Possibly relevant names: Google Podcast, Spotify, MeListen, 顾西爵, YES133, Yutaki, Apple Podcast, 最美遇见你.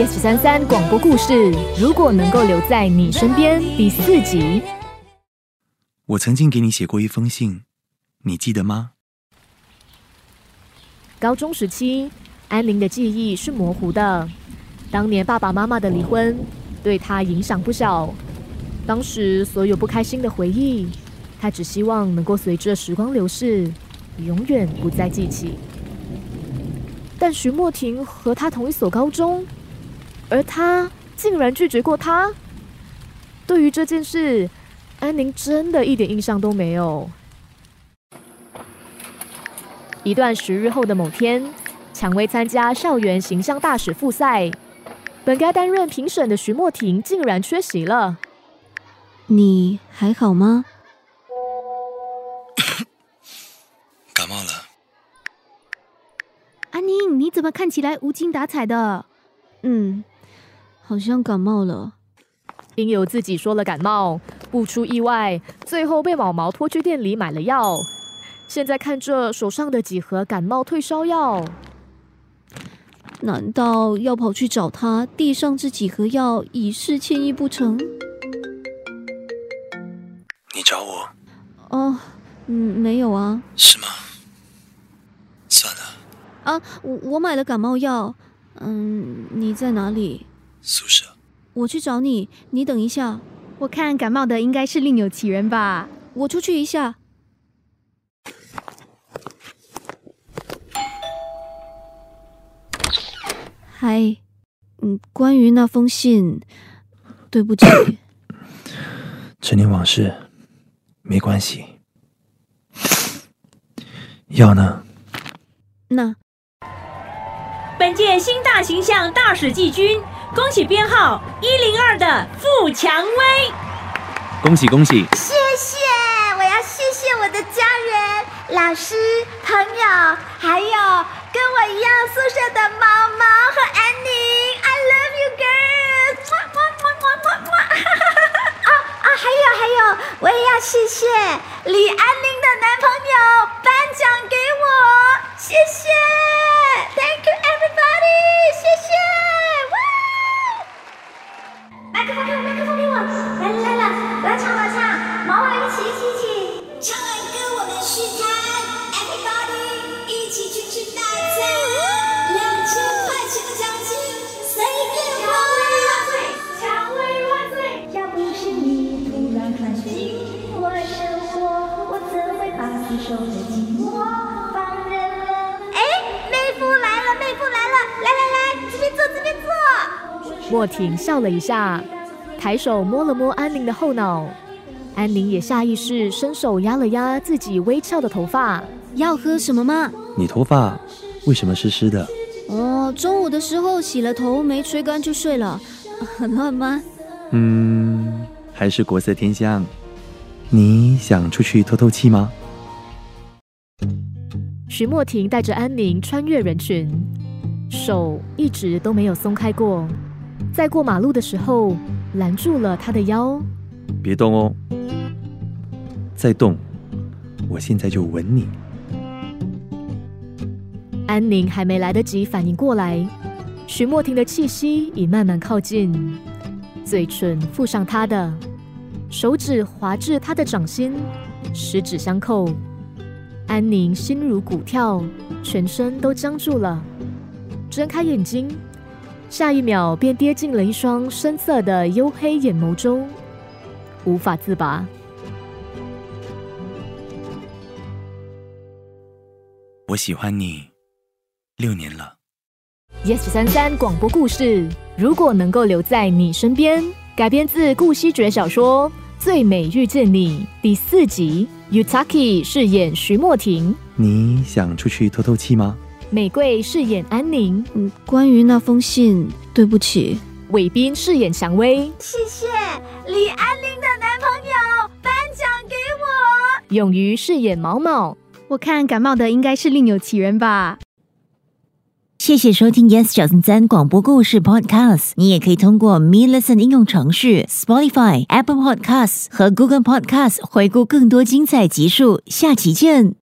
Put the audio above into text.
YES133 广播故事，如果能够留在你身边，第4集。我曾经给你写过一封信，你记得吗？高中时期，安玲的记忆是模糊的。当年爸爸妈妈的离婚对她影响不小，当时所有不开心的回忆，她只希望能够随着时光流逝，永远不再记起。但徐莫婷和她同一所高中，而她竟然拒绝过她。对于这件事，安宁真的一点印象都没有。一段10日后的某天，蔷薇参加校园形象大使复赛，本该担任评审的徐莫婷竟然缺席了。你还好吗？感冒了。安宁，你怎么看起来无精打采的？好像感冒了。因由自己说了感冒，不出意外，最后被毛毛拖去店里买了药。现在看着手上的几盒感冒退烧药，难道要跑去找他递上这几盒药以示歉意不成？你找我？没有啊。是吗？算了。我买了感冒药。你在哪里？宿舍。我去找你，你等一下。我看感冒的应该是另有其人吧。我出去一下。嗨，关于那封信，对不起。陈年往事，没关系。药呢？那本届新大形象大使季军，恭喜编号102的傅蔷薇。恭喜恭喜！谢谢，我要谢谢我的家人、老师、朋友，还有跟我一样宿舍的毛毛和安宁。I love you, girls！ 还有，我也要谢谢李安宁的男朋友颁奖给我，谢谢 ，Thank you everybody， 谢谢。哇！麦克风给我，来了，我要唱，毛毛一起，唱完歌我们续摊 ，everybody 一起去吃大餐，2000块钱的奖金随便花。哎，妹夫来了，来，这边坐。莫婷笑了一下，抬手摸了摸安宁的后脑，安宁也下意识伸手压了压自己微翘的头发。要喝什么吗？你头发为什么湿湿的？中午的时候洗了头，没吹干就睡了，很乱吗？还是国色天香。你想出去透透气吗？徐莫婷带着安宁穿越人群，手一直都没有松开过，在过马路的时候拦住了她的腰。别动哦，再动我现在就吻你。安宁还没来得及反应过来，徐莫婷的气息已慢慢靠近，嘴唇附上她的，手指滑至她的掌心，十指相扣。安宁心如鼓跳，全身都僵住了，睁开眼睛，下一秒便跌进了一双深色的黝黑眼眸中，无法自拔。我喜欢你6年了。YES133 广播故事，如果能够留在你身边，改编自顾西爵小说《最美遇见你》第4集。Yutaki 饰演徐莫婷。你想出去透透气吗？美贵饰演安宁。关于那封信，对不起。伟斌饰演蔷薇。谢谢李安宁的男朋友颁奖给我。勇于饰演毛毛。我看感冒的应该是另有其人吧。谢谢收听 YES133 广播故事 Podcast。你也可以通过 MeListen 应用程序、Spotify、Apple Podcast 和 Google Podcast 回顾更多精彩集数。下期见。